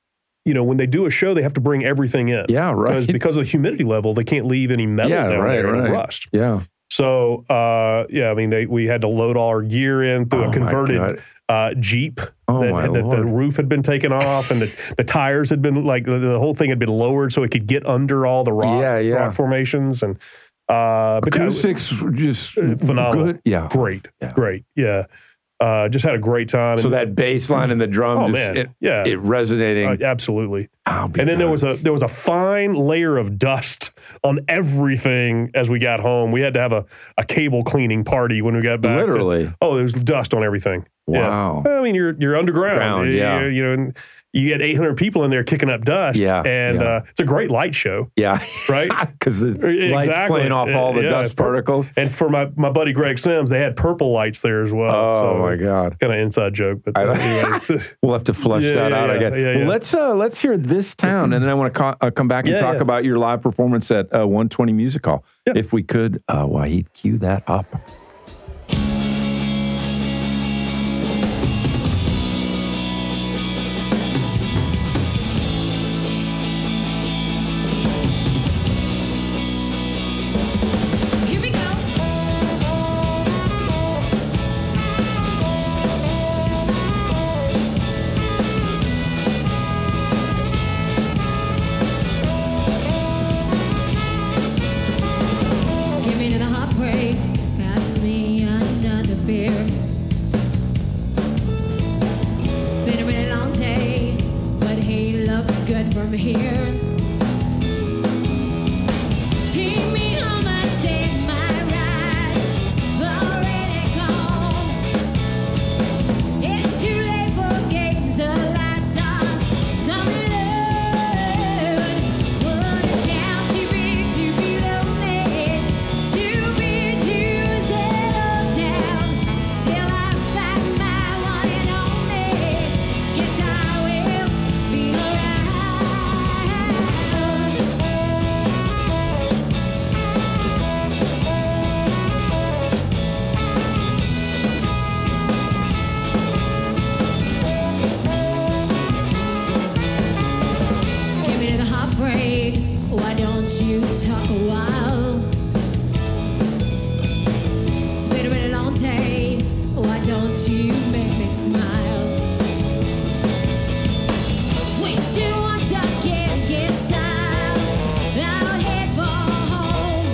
you know, when they do a show, they have to bring everything in. Yeah, right. Because because of the humidity level, they can't leave any metal yeah, down right, there and right. rust. Yeah. So, uh, yeah, I mean, they, we had to load all our gear in through oh a converted uh, Jeep oh that, had, that the roof had been taken off and the, the tires had been, like, the, the whole thing had been lowered so it could get under all the rock, yeah, yeah. rock formations. And uh, but acoustics yeah, were just phenomenal. Good. Yeah. Great, yeah. great, yeah. Uh, just had a great time. So and, that bass line and the drum, oh, just it, yeah. it resonating. Uh, absolutely. And then done. there was a there was a fine layer of dust on everything as we got home. We had to have a, a cable cleaning party when we got back. Literally. To, oh, there was dust on everything. Wow. Yeah. I mean, you're you're underground. Ground, yeah. You, you know, and you had eight hundred people in there kicking up dust. Yeah. And yeah. Uh, it's a great light show. Yeah. Right? Because the exactly. light's playing off all the yeah, dust for, particles. And for my, my buddy Greg Sims, they had purple lights there as well. Oh, so my God. Kind of inside joke. But uh, anyway. We'll have to flush yeah, that yeah, out yeah, again. Yeah, yeah. Well, let's, uh, let's hear this town, and then I want to co- uh, come back and yeah, talk yeah. about your live performance at uh, one twenty Music Hall. Yeah. If we could, uh, Waheed, cue that up. good from here. Take me home, I said, my ride's already gone. It's too late for games, the lights are coming on. What a town too big to be lonely, too big to settle down, till I find my one and only. Guess I will be alright. Give me the heartbreak. Why don't you talk a while? It's been a really long day. Why don't you make me smile? Wasted once again, guess I'll, I'll head for home.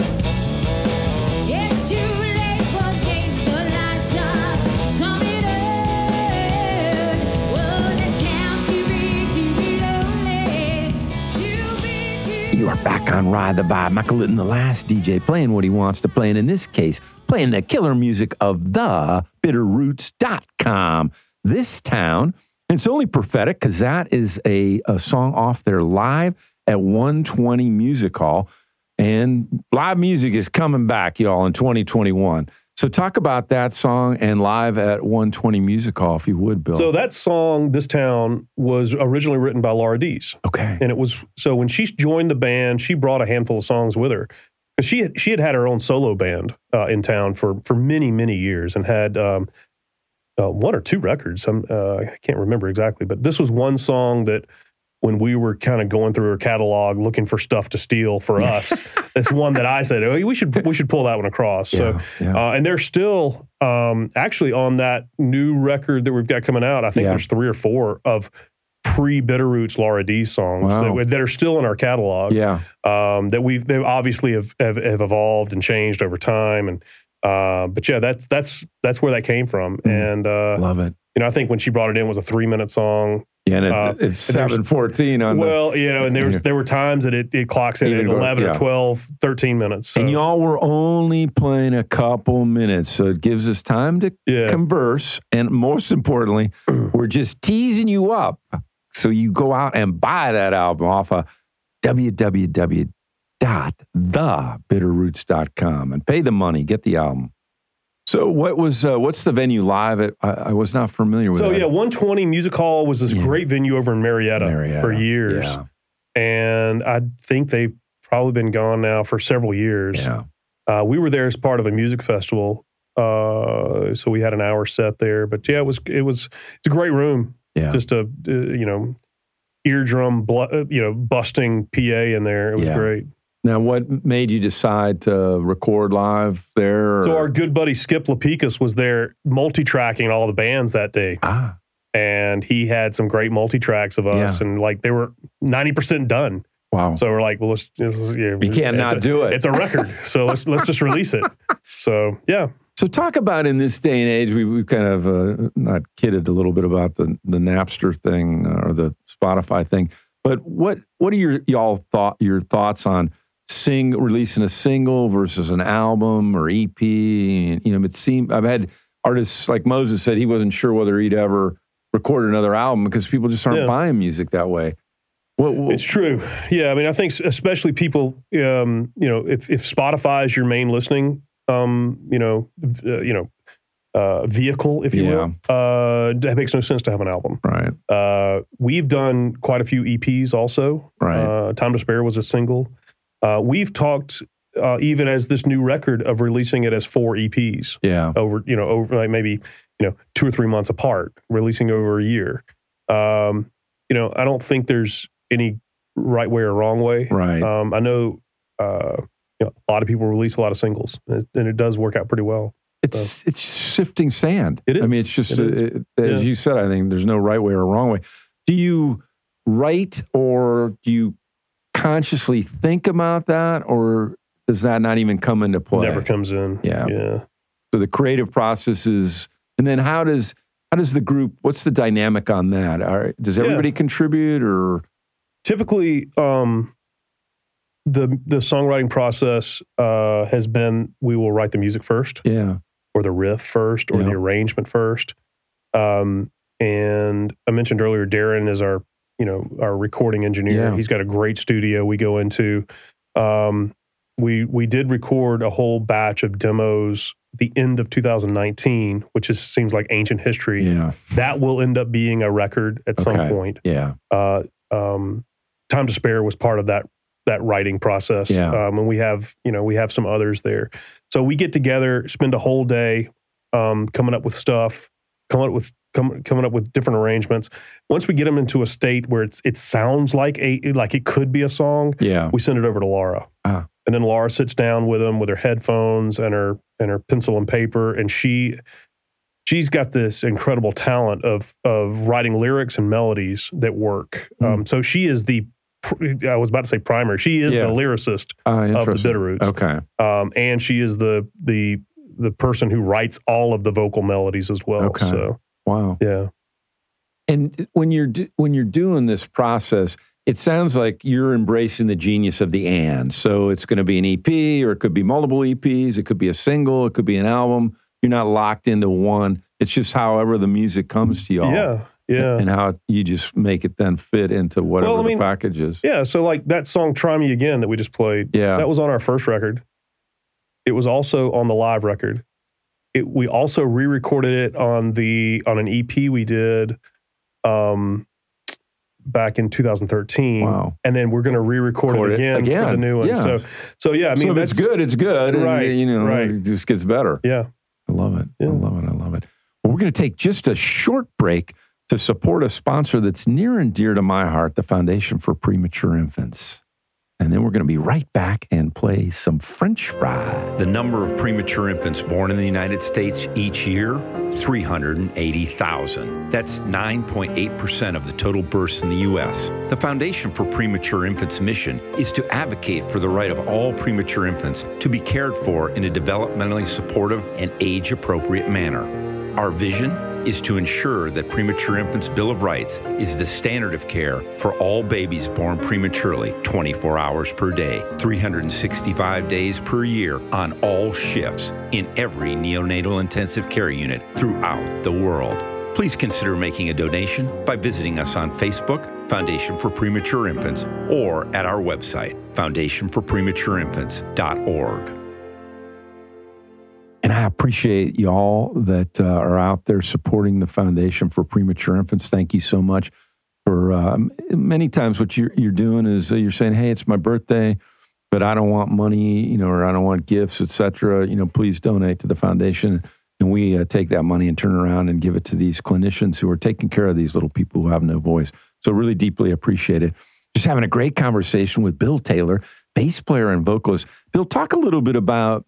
It's too late for games, the lights are coming on. Oh, this town's too big to be lonely, too big to... You are back on Ride the Vibe. Michael Litton, the last D J, playing what he wants to play, and in this case, playing the killer music of the bitter roots dot com. This town, and it's only prophetic because that is a, a song off their Live at one twenty Music Hall, and live music is coming back, y'all, in twenty twenty-one. So talk about that song and Live at one twenty Music Hall, if you would, Bill. So that song, This Town, was originally written by Laura Dees. Okay. And it was, so when she joined the band, she brought a handful of songs with her. 'Cause She had, she had had her own solo band uh, in town for, for many, many years and had um, uh, one or two records. I'm, uh, I can't remember exactly, but this was one song that when we were kind of going through her catalog looking for stuff to steal for us, that's one that I said, oh, we should we should pull that one across. So, Yeah, yeah. Uh, and they're still um, actually on that new record that we've got coming out. I think Yeah. there's three or four of pre-Bitter Roots Laura D songs Wow. that, that are still in our catalog. Yeah. Um, that we've they obviously have, have have evolved and changed over time. And uh, but yeah, that's that's that's where that came from. Mm. And uh, love it. You know, I think when she brought it in, it was a three-minute song. Yeah, and it, Uh, it's and there's- seven fourteen on. Well, the, you know, and there was there were times that it, it clocks in at Even go- eleven yeah. or twelve, thirteen minutes. So. And y'all were only playing a couple minutes, so it gives us time to Yeah. converse. And most importantly, we're just teasing you up, so you go out and buy that album off of w w w dot the bitter roots dot com and pay the money, get the album. So what was uh, what's the venue Live at? I, I was not familiar with. So that. Yeah, one twenty Music Hall was this Yeah. great venue over in Marietta, Marietta. for years, Yeah. and I think they've probably been gone now for several years. Yeah. Uh, we were there as part of a music festival, uh, so we had an hour set there. But yeah, it was it was it's a great room. Yeah. Just a uh, you know eardrum bl- you know busting P A in there. It was Yeah. great. Now, what made you decide to record live there? Or? So our good buddy Skip Lapicus was there multi-tracking all the bands that day. Ah. And he had some great multi-tracks of us. Yeah. And like they were ninety percent done. Wow. So we're like, well, let's... let's yeah, you can't not a, do it. It's a record. So let's let's just release it. So, yeah. So talk about in this day and age, we we kind of uh, not kidded a little bit about the, the Napster thing or the Spotify thing. But what what are your y'all thought your thoughts on Sing releasing a single versus an album or E P, and, you know, it seemed I've had artists like Moses said he wasn't sure whether he'd ever record another album because people just aren't Yeah. buying music that way. What, what, It's true. Yeah, I mean, I think especially people, um, you know, if if Spotify is your main listening, um, you know, uh, you know, uh, vehicle, if you Yeah. will, uh, that makes no sense to have an album. right, Uh, we've done quite a few E Ps also. Right. Uh, Time to Spare was a single. Uh, we've talked uh, even as this new record of releasing it as four E Ps yeah, over, you know, over like maybe, you know, two or three months apart, releasing over a year. Um, you know, I don't think there's any right way or wrong way. right. Um, I know, uh, you know a lot of people release a lot of singles, and it, and it does work out pretty well. It's it's shifting sand. It I is. mean, it's just, It is. uh, it- as Yeah. you said, I think there's no right way or wrong way. Do you write or do you consciously think about that, or does that not even come into play? Never comes in. Yeah. Yeah. So the creative processes, and then how does how does the group? What's the dynamic on that? Are, does everybody contribute, or typically, um, the the songwriting process uh, has been, we will write the music first, yeah, or the riff first, or yeah. the arrangement first. Um, and I mentioned earlier, Darren is our, you know, our recording engineer. Yeah. He's got a great studio we go into. Um, we we did record a whole batch of demos the end of two thousand nineteen, which is seems like ancient history. Yeah. That will end up being a record at okay. some point. Yeah. Uh, um, Time to Spare was part of that that writing process. Yeah. Um, and we have, you know, we have some others there. So we get together, spend a whole day um, coming up with stuff, coming up with com- coming up with different arrangements. Once we get them into a state where it's it sounds like a like it could be a song, yeah. we send it over to Laura. Ah. And then Laura sits down with them with her headphones and her and her pencil and paper, and she she's got this incredible talent of of writing lyrics and melodies that work. Mm. Um, so she is the I was about to say primer. She is yeah. the lyricist uh, of the Bitter Roots. Okay, um, and she is the the the person who writes all of the vocal melodies as well. Okay. So wow, yeah. And when you're do, when you're doing this process, it sounds like you're embracing the genius of the and. So it's going to be an E P, or it could be multiple E Ps. It could be a single. It could be an album. You're not locked into one. It's just however the music comes to y'all. Yeah, yeah. And how you just make it then fit into whatever well, I mean, the package is. Yeah, so like that song Try Me Again that we just played, yeah. that was on our first record. It was also on the live record. It, we also re-recorded it on the on an E P we did um, back in two thousand thirteen, wow. and then we're going to re-record Record it, again it again for the new one. Yeah. So, so yeah, I mean, so if that's, it's good, it's good, right? And, you know, right. it just gets better. Yeah, I love it. Yeah. I love it. I love it. Well, we're going to take just a short break to support a sponsor that's near and dear to my heart, the Foundation for Premature Infants. And then we're going to be right back and play some French fries. The number of premature infants born in the United States each year, three hundred eighty thousand. That's nine point eight percent of the total births in the U S. The Foundation for Premature Infants' mission is to advocate for the right of all premature infants to be cared for in a developmentally supportive and age-appropriate manner. Our vision is to ensure that Premature Infants' Bill of Rights is the standard of care for all babies born prematurely, twenty-four hours per day, three hundred sixty-five days per year on all shifts in every neonatal intensive care unit throughout the world. Please consider making a donation by visiting us on Facebook, Foundation for Premature Infants, or at our website, foundation for premature infants dot org. And I appreciate y'all that uh, are out there supporting the Foundation for Premature Infants. Thank you so much. For uh, many times what you're, you're doing is uh, you're saying, hey, it's my birthday, but I don't want money, you know, or I don't want gifts, et cetera. You know, please donate to the foundation. And we uh, take that money and turn around and give it to these clinicians who are taking care of these little people who have no voice. So really deeply appreciate it. Just having a great conversation with Bill Taylor, bass player and vocalist. Bill, talk a little bit about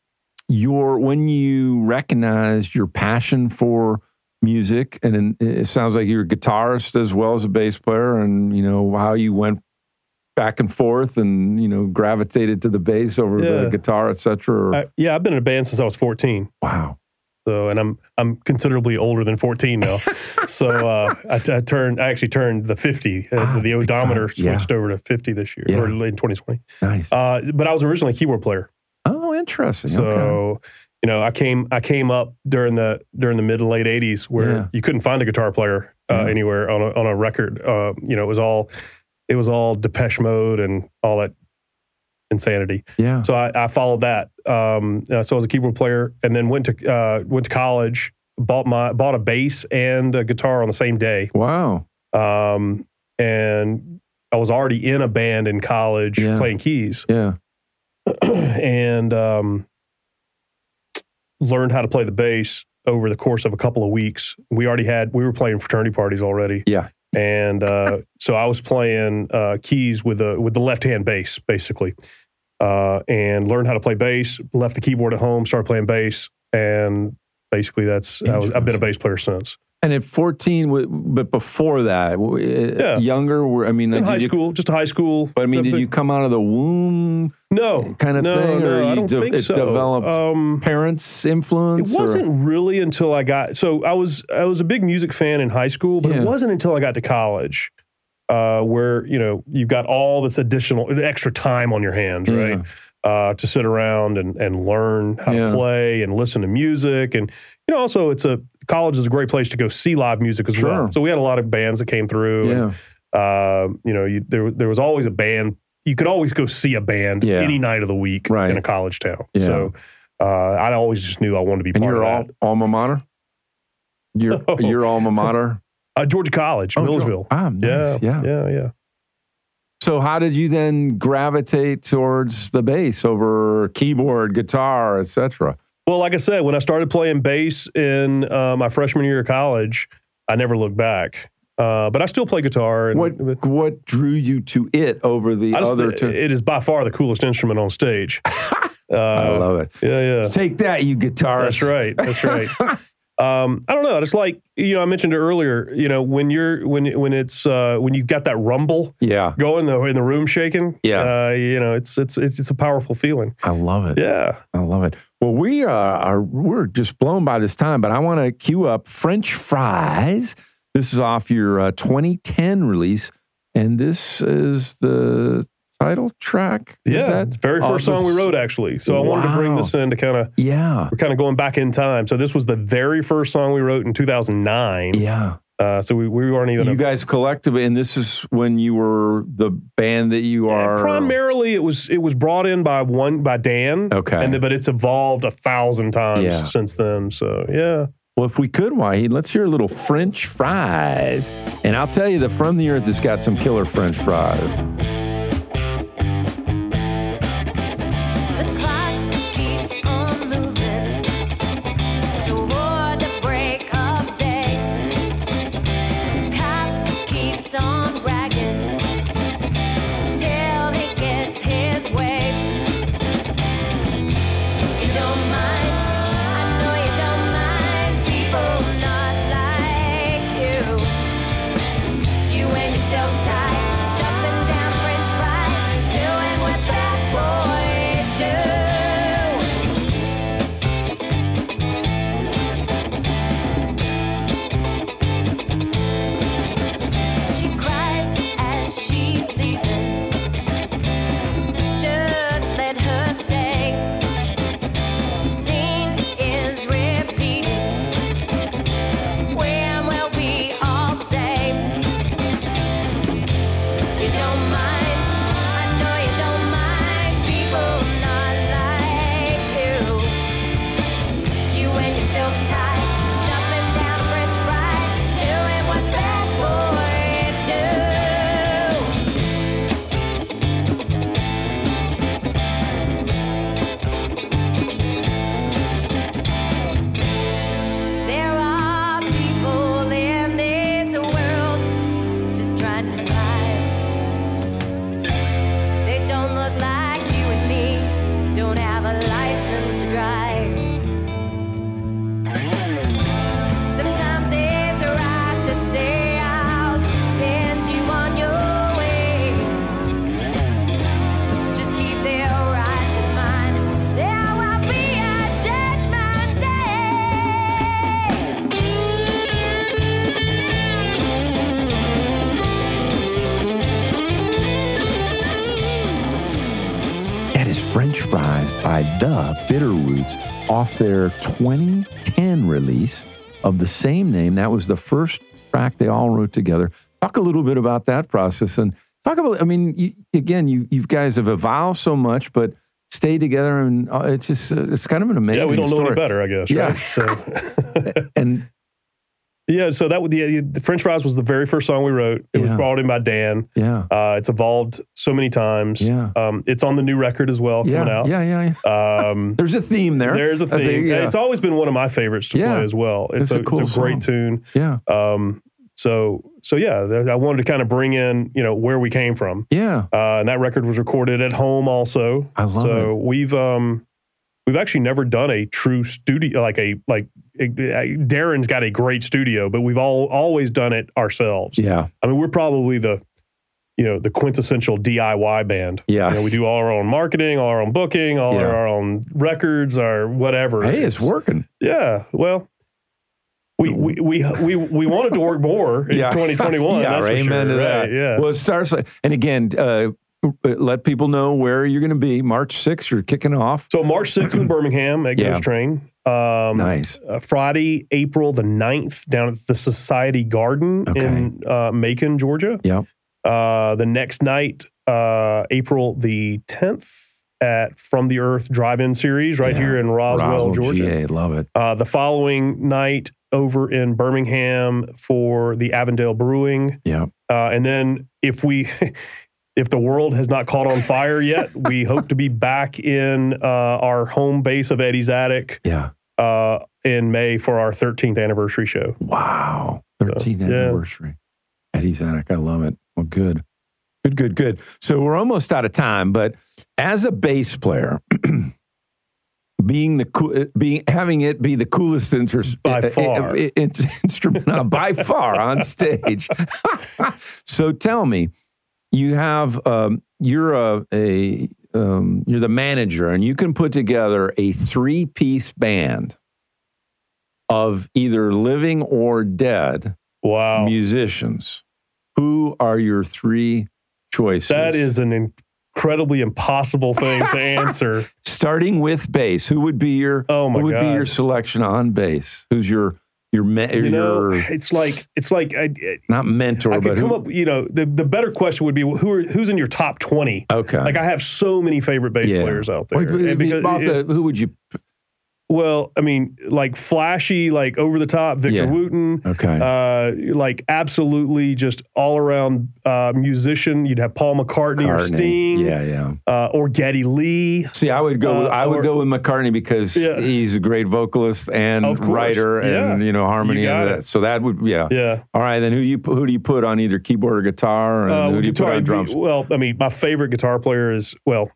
Your when you recognized your passion for music, and it sounds like you're a guitarist as well as a bass player, and you know how you went back and forth, and you know gravitated to the bass over yeah. the guitar, et cetera. I, yeah, I've been in a band since I was fourteen. Wow. So, and I'm I'm considerably older than fourteen now. so uh, I, I turned I actually turned the fifty. Uh, ah, the odometer five, switched yeah. over to fifty this year, yeah. or in twenty twenty. Nice. Uh, but I was originally a keyboard player. Oh, interesting. So, okay. you know, I came I came up during the during the mid and late eighties where yeah. you couldn't find a guitar player uh, yeah. anywhere on a, on a record. Uh, you know, it was all it was all Depeche Mode and all that insanity. Yeah. So I, I followed that. Um, uh, so I was a keyboard player, and then went to uh, went to college. Bought my bought a bass and a guitar on the same day. Wow. Um, and I was already in a band in college yeah. playing keys. Yeah. and um, learned how to play the bass over the course of a couple of weeks. We already had, we were playing fraternity parties already. Yeah. And uh, so I was playing uh, keys with a, with the left-hand bass, basically, uh, and learned how to play bass, left the keyboard at home, started playing bass, and basically that's, I was, I've been a bass player since. And at fourteen, but before that, yeah. younger, I mean, like, in high you, school, just high school. But I mean, did big, you come out of the womb? No, kind of no, thing, no, or you I don't de- think it so. Developed um, parents' influence. It wasn't or? really until I got so I was I was a big music fan in high school, but yeah. it wasn't until I got to college uh, where, you know, you've got all this additional extra time on your hands, right? Yeah. Uh, to sit around and, and learn how yeah. to play and listen to music. And, you know, also it's a, college is a great place to go see live music as sure. well. So we had a lot of bands that came through. Yeah. And, uh, you know, you, there, there was always a band. You could always go see a band yeah. any night of the week right. in a college town. Yeah. So uh, I always just knew I wanted to be and part of that. And your alma mater? Your, oh. your alma mater? uh, Georgia College, oh, Millersville. Ah, nice. Yeah, yeah, yeah. yeah. So how did you then gravitate towards the bass over keyboard, guitar, et cetera? Well, like I said, when I started playing bass in uh, my freshman year of college, I never looked back. Uh, but I still play guitar. And, what what drew you to it over the I just, other two? It is by far the coolest instrument on stage. uh, I love it. Yeah, yeah. Take that, you guitarists. That's right. That's right. Um, I don't know. It's like, you know, I mentioned it earlier, you know, when you're, when, when it's, uh, when you've got that rumble yeah. going the, in the room shaking, yeah. uh, you know, it's, it's, it's, it's a powerful feeling. I love it. Yeah. I love it. Well, we are, are we're just blown by this time, but I want to cue up French Fries. This is off your uh, twenty ten release. And this is the title track. Is yeah, that? Very first oh, song we wrote, actually. So I wow. wanted to bring this in to kind of, yeah. we're kind of going back in time. So this was the very first song we wrote in two thousand nine. Yeah. Uh, so we, we weren't even... You a, guys collectively, and this is when you were the band that you are... Primarily, it was it was brought in by one by Dan. Okay. And the, but it's evolved a thousand times yeah. since then. So, yeah. Well, if we could, Waheed, let's hear a little French Fries. And I'll tell you, the From the Earth has got some killer French fries. By the Bitter Roots off their twenty ten release of the same name. That was the first track they all wrote together. Talk a little bit about that process and talk about, I mean, you, again, you you guys have evolved so much, but stay together and uh, it's just, uh, it's kind of an amazing story. Yeah, we don't story. know any better, I guess. Yeah. Right? So. and Yeah, so that the, the French Fries was the very first song we wrote. It yeah. was brought in by Dan. Yeah, uh, it's evolved so many times. Yeah, um, it's on the new record as well yeah. coming out. Yeah, yeah, yeah. Um, there's a theme there. There's a theme. I think, yeah. It's always been one of my favorites to yeah. play as well. It's, it's, a, a, cool it's a great song. tune. Yeah. Um, so so yeah, I wanted to kind of bring in you know where we came from. Yeah. Uh, and that record was recorded at home also. I love so it. So we've um, we've actually never done a true studio like a like. Darren's got a great studio, but we've all always done it ourselves. Yeah, I mean, we're probably the, you know, the quintessential D I Y band. Yeah, you know, we do all our own marketing, all our own booking, all yeah. our own records, our whatever. Hey, it's, it's working. Yeah, well, We we we we, we wanted to work more in yeah. twenty twenty-one. Yeah, that's right. For amen sure. to that. Right, yeah. Well, it starts, and again, uh, let people know where you're going to be. March sixth, you're kicking off. So March sixth in Birmingham at yeah. Ghost Train. Um, nice. Uh, Friday, April the ninth, down at the Society Garden okay. in uh, Macon, Georgia. Yeah. Uh, the next night, uh, April the tenth. At From the Earth Drive-In Series right yeah. here in Roswell, Roswell Georgia. G A, love it. Uh, the following night over in Birmingham for the Avondale Brewing. Yeah. Uh, and then if we, if the world has not caught on fire yet, we hope to be back in uh, our home base of Eddie's Attic. Yeah. Uh, in May for our thirteenth anniversary show. Wow, thirteenth so, anniversary, yeah. Eddie's Attic. I love it. Well, good. Good, good, good. So we're almost out of time, but as a bass player, being the cool, being having it be the coolest interest by uh, far uh, in, instrument uh, by far on stage. So tell me, you have um, you're a, a um, you're the manager, and you can put together a three-piece band of either living or dead wow. musicians. Who are your three choices? That is an incredibly impossible thing to answer. Starting with bass, who would be your oh my who would God. be your selection on bass? Who's your your me- you know, your, it's like it's like I, not mentor, I could but come who, up. You know, the, the better question would be who are, who's in your top twenty? Okay, like I have so many favorite bass yeah. players out there. Wait, and because, it, the, who would you? Well, I mean, like flashy, like over the top, Victor yeah. Wooten. Okay. Uh, like absolutely just all around uh, musician. You'd have Paul McCartney, McCartney. or Sting. Yeah, yeah. Uh, or Geddy Lee. See, I would go. With, uh, I would or, go with McCartney because yeah. he's a great vocalist and writer, yeah. and you know harmony you and that. It. So that would yeah. Yeah. All right, then who you who do you put on either keyboard or guitar, and uh, who do you put on drums? Be, well, I mean, my favorite guitar player is well,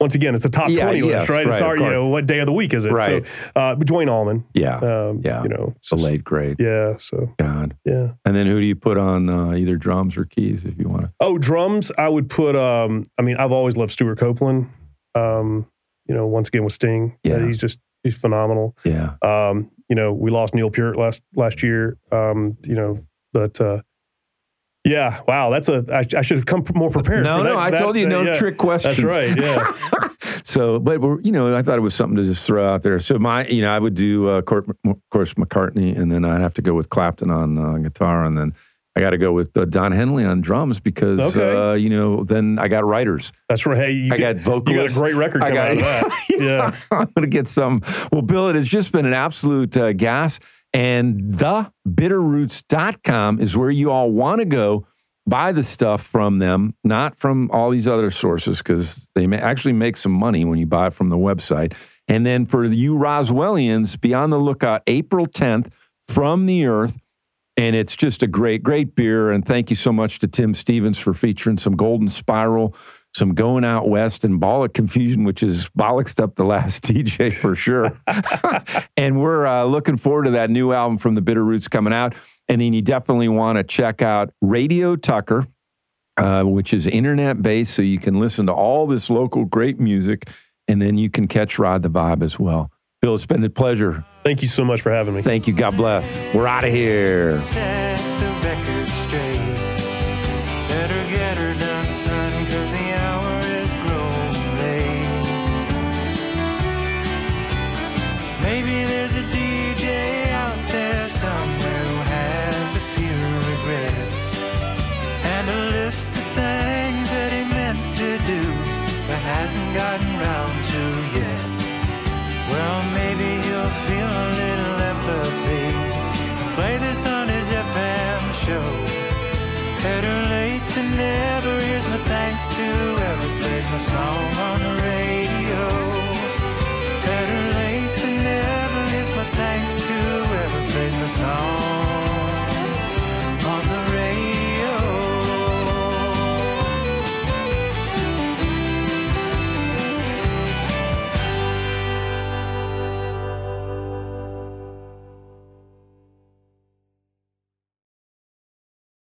once again, it's a top yeah, twenty yes, list, right? right it's already, you know, what day of the week is it? Right. So, Uh, Dwayne Allman. Yeah. Um, yeah. You know, the late great. Yeah. So. God. Yeah. And then who do you put on uh, either drums or keys if you want to? Oh, drums. I would put, um, I mean, I've always loved Stuart Copeland. Um, you know, once again with Sting. Yeah. Uh, he's just, he's phenomenal. Yeah. Um, you know, we lost Neil Peart last, last year. Um, you know, but, uh, yeah. Wow. That's a, I, I should have come more prepared. No, for that, no. I that, told you uh, no yeah. trick questions. That's right. Yeah. So, but we're, you know, I thought it was something to just throw out there. So my, you know, I would do, uh, of course, McCartney, and then I'd have to go with Clapton on uh, guitar, and then I got to go with uh, Don Henley on drums because, okay. uh, you know, then I got writers. That's right. Hey, you I get, got vocalists. You got a great record coming got, out of that. yeah. yeah. I'm going to get some. Well, Bill, it has just been an absolute uh, gas, and the bitter roots dot com is where you all want to go. Buy the stuff from them, not from all these other sources, because they may actually make some money when you buy it from the website. And then for you Roswellians, be on the lookout April tenth From the Earth. And it's just a great, great beer. And thank you so much to Tim Stevens for featuring some Golden Spiral, some Going Out West, and Bollock Confusion, which is bollocksed up the last D J for sure. And we're uh, looking forward to that new album from the Bitter Roots coming out. And then you definitely want to check out Radio Tucker, uh, which is internet-based, so you can listen to all this local great music, and then you can catch Ride the Vibe as well. Bill, it's been a pleasure. Thank you so much for having me. Thank you. God bless. We're out of here. Set the record straight. Better get her done, son, because the hour is grown late. Maybe there's a D J out there somewhere. Hasn't gotten round to yet. Well, maybe you'll feel a little empathy and play this on his F M show. Better late than never. Here's my thanks to